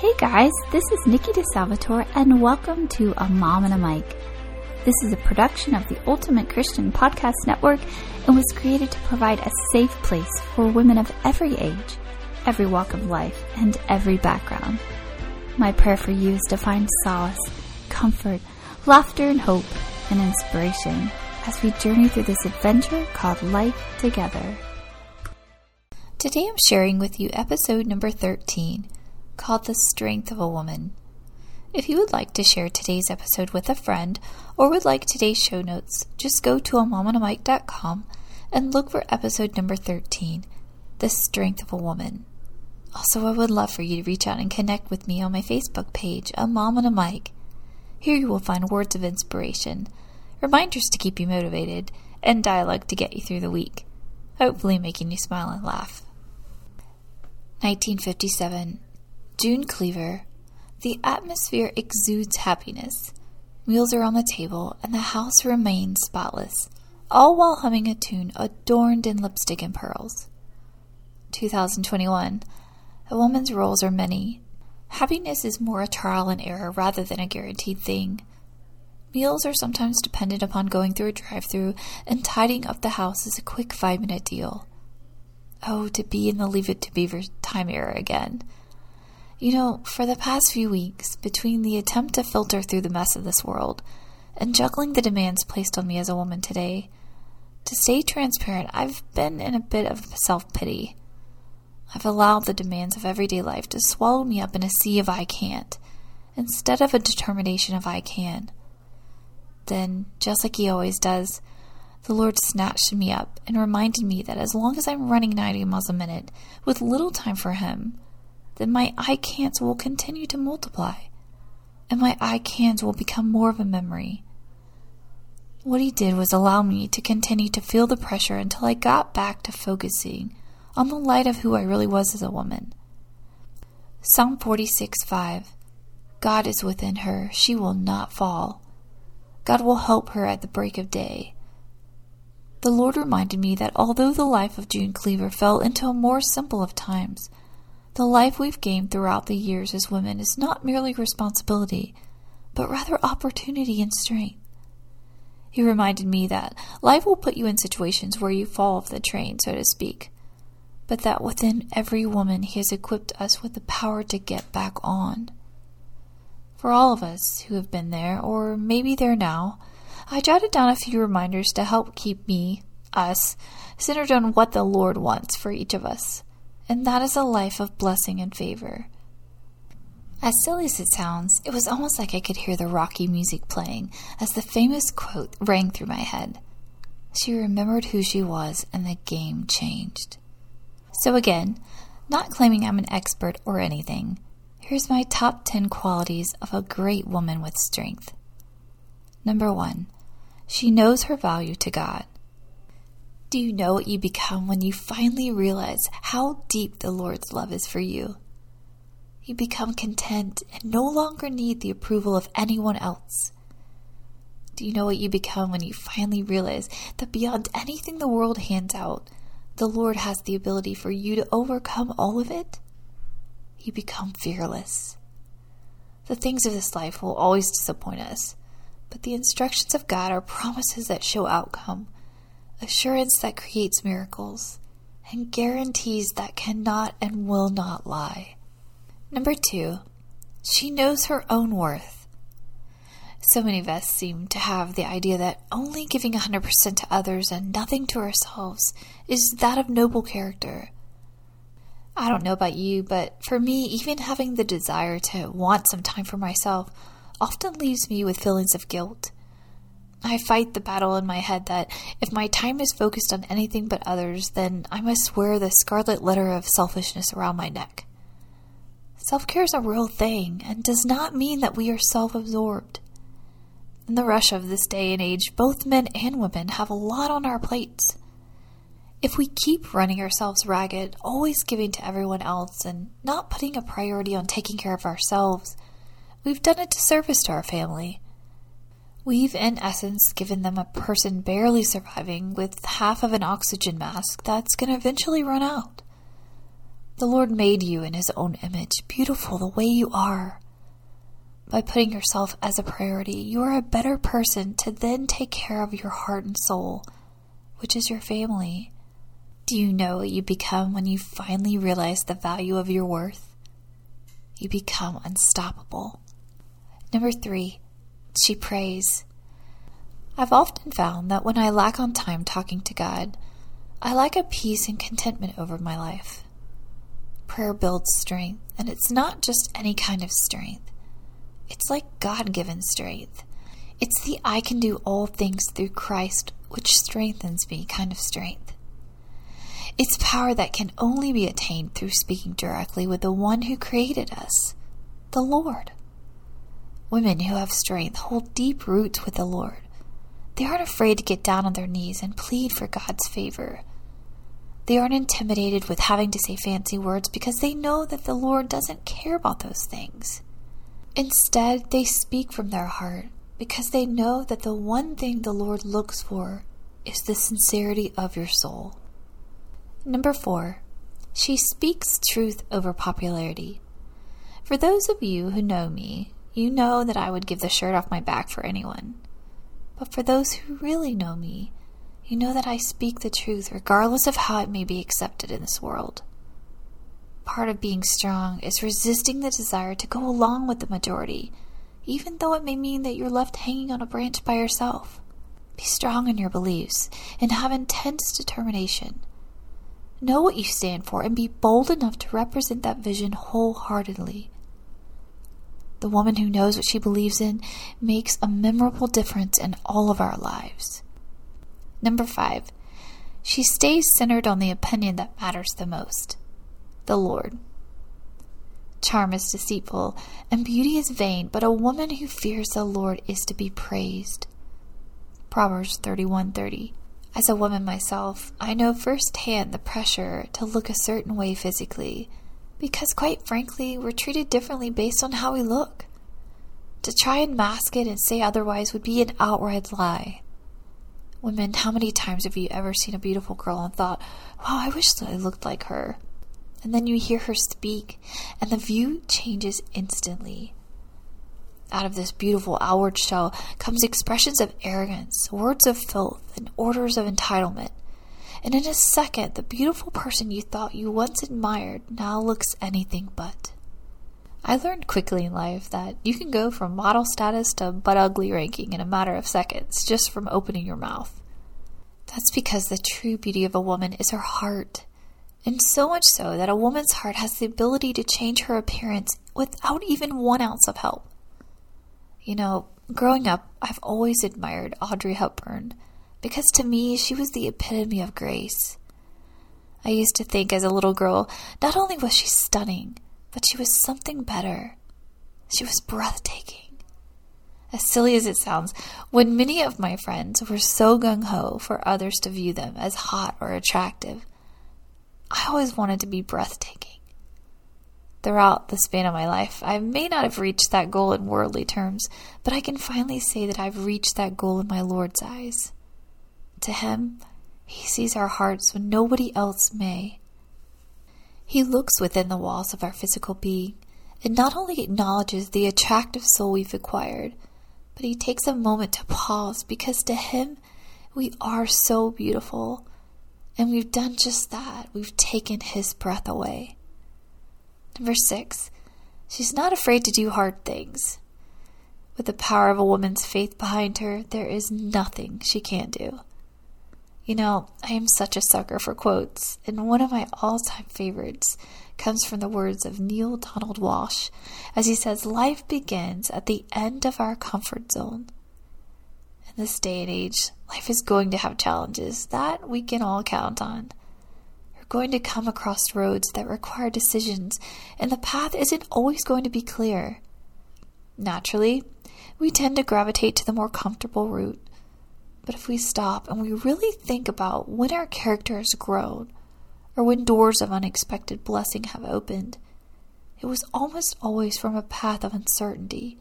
Hey guys, this is Nikki DeSalvatore and welcome to A Mom and a Mic. This is a production of the Ultimate Christian Podcast Network and was created to provide a safe place for women of every age, every walk of life, and every background. My prayer for you is to find solace, comfort, laughter and hope, and inspiration as we journey through this adventure called life together. Today I'm sharing with you episode number 13. Called The Strength of a Woman. If you would like to share today's episode with a friend or would like today's show notes, just go to amomandamic.com and look for episode number 13, The Strength of a Woman. Also, I would love for you to reach out and connect with me on my Facebook page, A Mom and a Mic. Here you will find words of inspiration, reminders to keep you motivated, and dialogue to get you through the week, hopefully making you smile and laugh. 1957. June Cleaver. The atmosphere exudes happiness. Meals are on the table, and the house remains spotless, all while humming a tune adorned in lipstick and pearls. 2021. A woman's roles are many. Happiness is more a trial and error rather than a guaranteed thing. Meals are sometimes dependent upon going through a drive-thru, and tidying up the house is a quick 5-minute deal. Oh, to be in the Leave it to Beaver time era again. You know, for the past few weeks, between the attempt to filter through the mess of this world and juggling the demands placed on me as a woman today, to stay transparent, I've been in a bit of self-pity. I've allowed the demands of everyday life to swallow me up in a sea of I can't, instead of a determination of I can. Then, just like he always does, the Lord snatched me up and reminded me that as long as I'm running 90 miles a minute with little time for him, then my I can'ts will continue to multiply, and my I cans will become more of a memory. What he did was allow me to continue to feel the pressure until I got back to focusing on the light of who I really was as a woman. Psalm 46:5. God is within her, she will not fall. God will help her at the break of day. The Lord reminded me that although the life of June Cleaver fell into a more simple of times, the life we've gained throughout the years as women is not merely responsibility, but rather opportunity and strength. He reminded me that life will put you in situations where you fall off the train, so to speak, but that within every woman he has equipped us with the power to get back on. For all of us who have been there, or maybe there now, I jotted down a few reminders to help keep us, centered on what the Lord wants for each of us. And that is a life of blessing and favor. As silly as it sounds, it was almost like I could hear the Rocky music playing as the famous quote rang through my head. She remembered who she was, and the game changed. So again, not claiming I'm an expert or anything, here's my top 10 qualities of a great woman with strength. Number 1, she knows her value to God. Do you know what you become when you finally realize how deep the Lord's love is for you? You become content and no longer need the approval of anyone else. Do you know what you become when you finally realize that beyond anything the world hands out, the Lord has the ability for you to overcome all of it? You become fearless. The things of this life will always disappoint us, but the instructions of God are promises that show outcome. Assurance that creates miracles, and guarantees that cannot and will not lie. Number 2, she knows her own worth. So many of us seem to have the idea that only giving 100% to others and nothing to ourselves is that of noble character. I don't know about you, but for me, even having the desire to want some time for myself often leaves me with feelings of guilt. I fight the battle in my head that if my time is focused on anything but others, then I must wear the scarlet letter of selfishness around my neck. Self-care is a real thing and does not mean that we are self-absorbed. In the rush of this day and age, both men and women have a lot on our plates. If we keep running ourselves ragged, always giving to everyone else, and not putting a priority on taking care of ourselves, we've done a disservice to our family. We've, in essence, given them a person barely surviving with half of an oxygen mask that's going to eventually run out. The Lord made you in His own image, beautiful the way you are. By putting yourself as a priority, you are a better person to then take care of your heart and soul, which is your family. Do you know what you become when you finally realize the value of your worth? You become unstoppable. 3, she prays. I've often found that when I lack on time talking to God, I lack a peace and contentment over my life. Prayer builds strength, and it's not just any kind of strength. It's like God-given strength. It's the I can do all things through Christ, which strengthens me kind of strength. It's power that can only be attained through speaking directly with the one who created us, the Lord. Women who have strength hold deep roots with the Lord. They aren't afraid to get down on their knees and plead for God's favor. They aren't intimidated with having to say fancy words because they know that the Lord doesn't care about those things. Instead, they speak from their heart because they know that the one thing the Lord looks for is the sincerity of your soul. 4, she speaks truth over popularity. For those of you who know me, you know that I would give the shirt off my back for anyone. But for those who really know me, you know that I speak the truth regardless of how it may be accepted in this world. Part of being strong is resisting the desire to go along with the majority, even though it may mean that you're left hanging on a branch by yourself. Be strong in your beliefs and have intense determination. Know what you stand for and be bold enough to represent that vision wholeheartedly. The woman who knows what she believes in makes a memorable difference in all of our lives. 5, she stays centered on the opinion that matters the most, the Lord. Charm is deceitful and beauty is vain, but a woman who fears the Lord is to be praised. Proverbs 31:30. As a woman myself, I know firsthand the pressure to look a certain way physically, because quite frankly, we're treated differently based on how we look. To try and mask it and say otherwise would be an outright lie. Women, how many times have you ever seen a beautiful girl and thought, wow, I wish that I looked like her? And then you hear her speak, and the view changes instantly. Out of this beautiful outward shell comes expressions of arrogance, words of filth, and orders of entitlement. And in a second, the beautiful person you thought you once admired now looks anything but. I learned quickly in life that you can go from model status to butt-ugly ranking in a matter of seconds just from opening your mouth. That's because the true beauty of a woman is her heart, and so much so that a woman's heart has the ability to change her appearance without even 1 ounce of help. You know, growing up, I've always admired Audrey Hepburn because to me, she was the epitome of grace. I used to think as a little girl, not only was she stunning, but she was something better. She was breathtaking. As silly as it sounds, when many of my friends were so gung-ho for others to view them as hot or attractive, I always wanted to be breathtaking. Throughout the span of my life, I may not have reached that goal in worldly terms, but I can finally say that I've reached that goal in my Lord's eyes. To Him, He sees our hearts when nobody else may. He looks within the walls of our physical being and not only acknowledges the attractive soul we've acquired, but He takes a moment to pause because to Him, we are so beautiful. And we've done just that. We've taken His breath away. 6, she's not afraid to do hard things. With the power of a woman's faith behind her, there is nothing she can't do. You know, I am such a sucker for quotes, and one of my all-time favorites comes from the words of Neil Donald Walsh, as he says, "Life begins at the end of our comfort zone." In this day and age, life is going to have challenges that we can all count on. We're going to come across roads that require decisions, and the path isn't always going to be clear. Naturally, we tend to gravitate to the more comfortable route. But if we stop and we really think about when our character has grown or when doors of unexpected blessing have opened, it was almost always from a path of uncertainty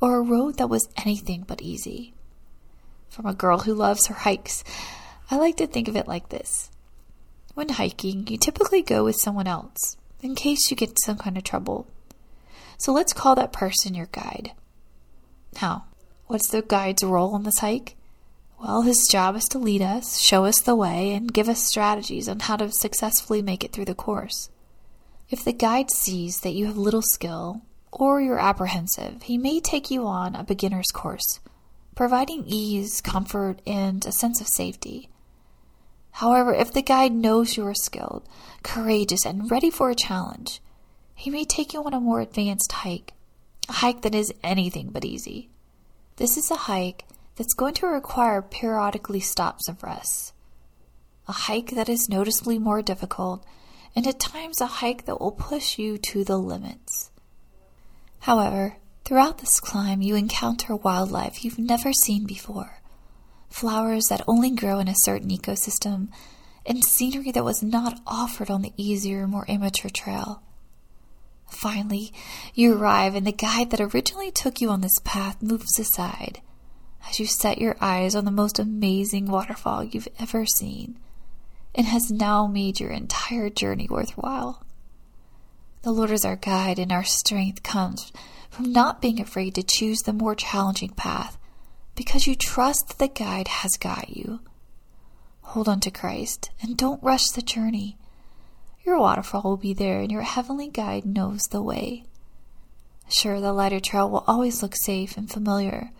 or a road that was anything but easy. From a girl who loves her hikes, I like to think of it like this. When hiking, you typically go with someone else, in case you get some kind of trouble. So let's call that person your guide. Now, what's the guide's role on this hike? Well, his job is to lead us, show us the way, and give us strategies on how to successfully make it through the course. If the guide sees that you have little skill or you're apprehensive, he may take you on a beginner's course, providing ease, comfort, and a sense of safety. However, if the guide knows you are skilled, courageous, and ready for a challenge, he may take you on a more advanced hike, a hike that is anything but easy. This is a hike that's going to require periodically stops and rests, a hike that is noticeably more difficult, and at times a hike that will push you to the limits. However, throughout this climb, you encounter wildlife you've never seen before, flowers that only grow in a certain ecosystem, and scenery that was not offered on the easier, more amateur trail. Finally, you arrive, and the guide that originally took you on this path moves aside as you set your eyes on the most amazing waterfall you've ever seen, and has now made your entire journey worthwhile. The Lord is our guide, and our strength comes from not being afraid to choose the more challenging path, because you trust that the guide has got you. Hold on to Christ, and don't rush the journey. Your waterfall will be there, and your heavenly guide knows the way. Sure, the lighter trail will always look safe and familiar,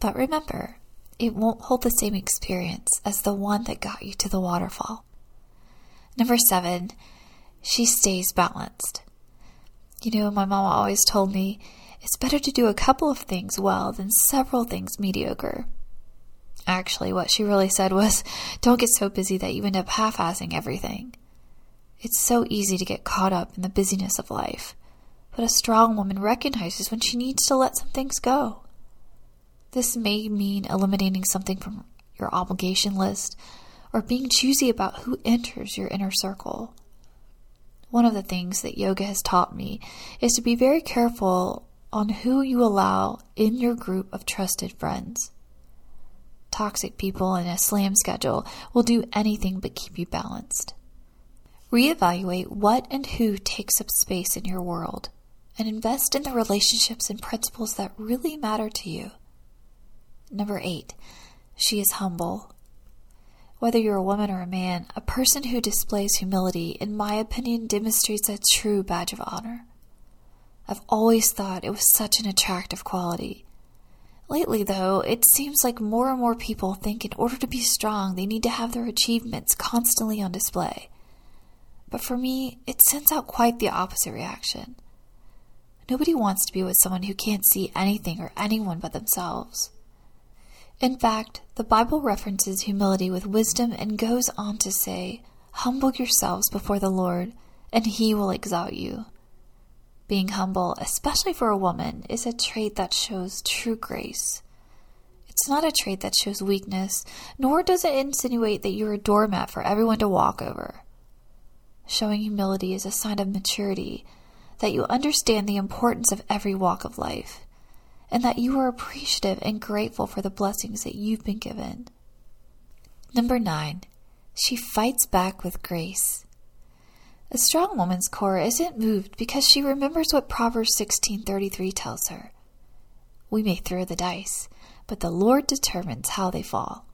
but remember, it won't hold the same experience as the one that got you to the waterfall. Number 7, she stays balanced. You know, my mama always told me, it's better to do a couple of things well than several things mediocre. Actually, what she really said was, don't get so busy that you end up half-assing everything. It's so easy to get caught up in the busyness of life, but a strong woman recognizes when she needs to let some things go. This may mean eliminating something from your obligation list or being choosy about who enters your inner circle. One of the things that yoga has taught me is to be very careful on who you allow in your group of trusted friends. Toxic people in a slam schedule will do anything but keep you balanced. Reevaluate what and who takes up space in your world, and invest in the relationships and principles that really matter to you. Number 8, she is humble. Whether you're a woman or a man, a person who displays humility, in my opinion, demonstrates a true badge of honor. I've always thought it was such an attractive quality. Lately, though, it seems like more and more people think in order to be strong, they need to have their achievements constantly on display. But for me, it sends out quite the opposite reaction. Nobody wants to be with someone who can't see anything or anyone but themselves. In fact, the Bible references humility with wisdom and goes on to say, humble yourselves before the Lord, and he will exalt you. Being humble, especially for a woman, is a trait that shows true grace. It's not a trait that shows weakness, nor does it insinuate that you're a doormat for everyone to walk over. Showing humility is a sign of maturity, that you understand the importance of every walk of life, and that you are appreciative and grateful for the blessings that you've been given. Number 9, she fights back with grace. A strong woman's core isn't moved because she remembers what Proverbs 16:33 tells her. We may throw the dice, but the Lord determines how they fall.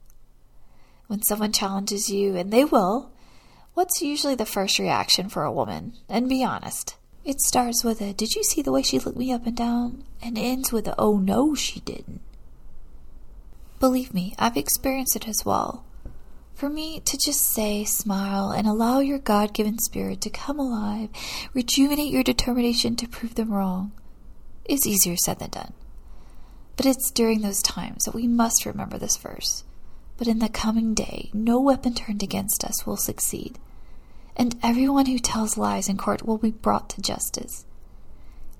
When someone challenges you, and they will, what's usually the first reaction for a woman? And be honest. It starts with a, did you see the way she looked me up and down? And ends with a, oh no, she didn't. Believe me, I've experienced it as well. For me to just say, smile, and allow your God-given spirit to come alive, rejuvenate your determination to prove them wrong, is easier said than done. But it's during those times that we must remember this verse. But in the coming day, no weapon turned against us will succeed, and everyone who tells lies in court will be brought to justice.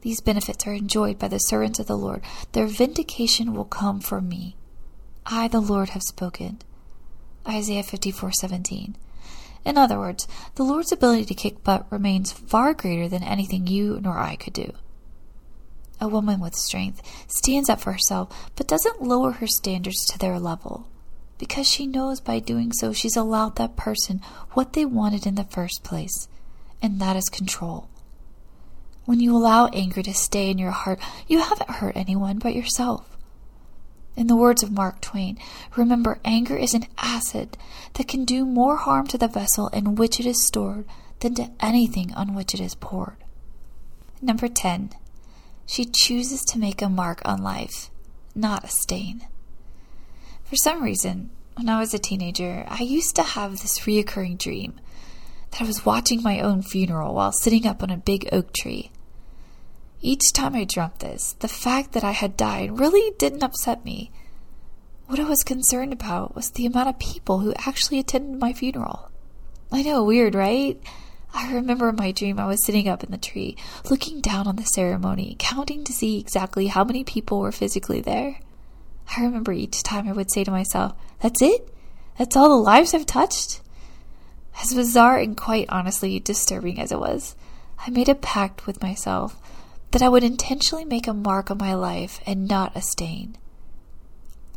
These benefits are enjoyed by the servants of the Lord. Their vindication will come from me. I, the Lord, have spoken. Isaiah 54:17. In other words, the Lord's ability to kick butt remains far greater than anything you nor I could do. A woman with strength stands up for herself, but doesn't lower her standards to their level, because she knows by doing so she's allowed that person what they wanted in the first place, and that is control. When you allow anger to stay in your heart, you haven't hurt anyone but yourself. In the words of Mark Twain, remember, anger is an acid that can do more harm to the vessel in which it is stored than to anything on which it is poured. Number 10. She chooses to make a mark on life, not a stain. For some reason, when I was a teenager, I used to have this recurring dream that I was watching my own funeral while sitting up on a big oak tree. Each time I dreamt this, the fact that I had died really didn't upset me. What I was concerned about was the amount of people who actually attended my funeral. I know, weird, right? I remember in my dream I was sitting up in the tree, looking down on the ceremony, counting to see exactly how many people were physically there. I remember each time I would say to myself, that's it? That's all the lives I've touched? As bizarre and quite honestly disturbing as it was, I made a pact with myself that I would intentionally make a mark on my life and not a stain.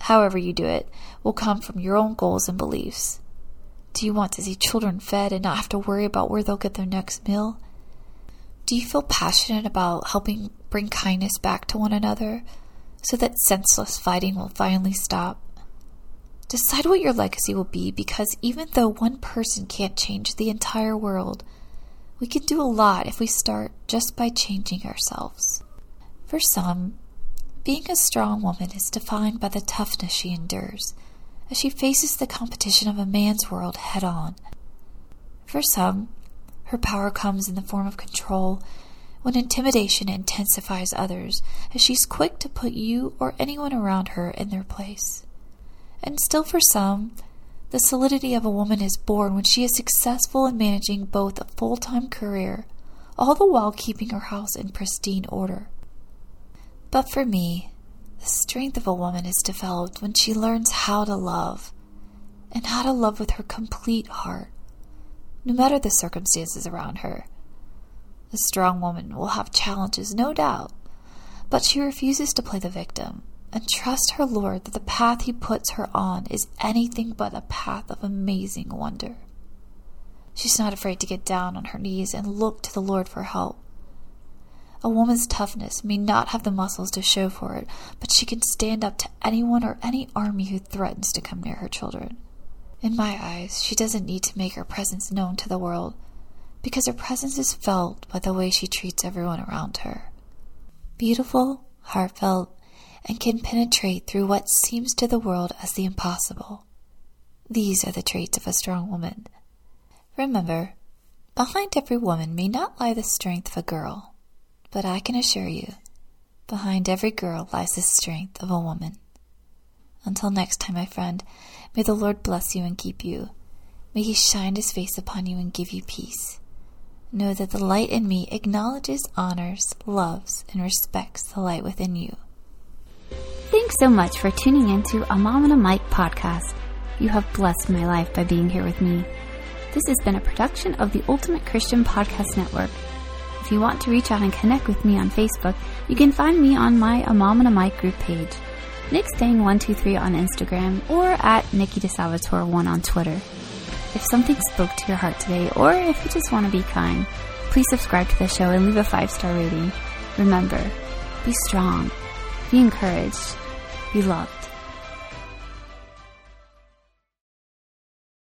However you do it will come from your own goals and beliefs. Do you want to see children fed and not have to worry about where they'll get their next meal? Do you feel passionate about helping bring kindness back to one another so that senseless fighting will finally stop? Decide what your legacy will be, because even though one person can't change the entire world, we can do a lot if we start just by changing ourselves. For some, being a strong woman is defined by the toughness she endures as she faces the competition of a man's world head-on. For some, her power comes in the form of control when intimidation intensifies others, as she's quick to put you or anyone around her in their place. And still for some, the solidity of a woman is born when she is successful in managing both a full-time career, all the while keeping her house in pristine order. But for me, the strength of a woman is developed when she learns how to love, and how to love with her complete heart, no matter the circumstances around her. A strong woman will have challenges, no doubt, but she refuses to play the victim and trusts her Lord that the path He puts her on is anything but a path of amazing wonder. She's not afraid to get down on her knees and look to the Lord for help. A woman's toughness may not have the muscles to show for it, but she can stand up to anyone or any army who threatens to come near her children. In my eyes, she doesn't need to make her presence known to the world, because her presence is felt by the way she treats everyone around her. Beautiful, heartfelt, and can penetrate through what seems to the world as the impossible. These are the traits of a strong woman. Remember, behind every woman may not lie the strength of a girl, but I can assure you, behind every girl lies the strength of a woman. Until next time, my friend, may the Lord bless you and keep you. May He shine His face upon you and give you peace. Know that the light in me acknowledges, honors, loves, and respects the light within you. Thanks so much for tuning in to A Mom and a Mic podcast. You have blessed my life by being here with me. This has been a production of the Ultimate Christian Podcast Network. If you want to reach out and connect with me on Facebook, you can find me on my A Mom and a Mic group page, Nick Stang123 on Instagram, or at Nikki DeSalvatore1 on Twitter. If something spoke to your heart today, or if you just want to be kind, please subscribe to the show and leave a 5-star rating. Remember, be strong, be encouraged, be loved.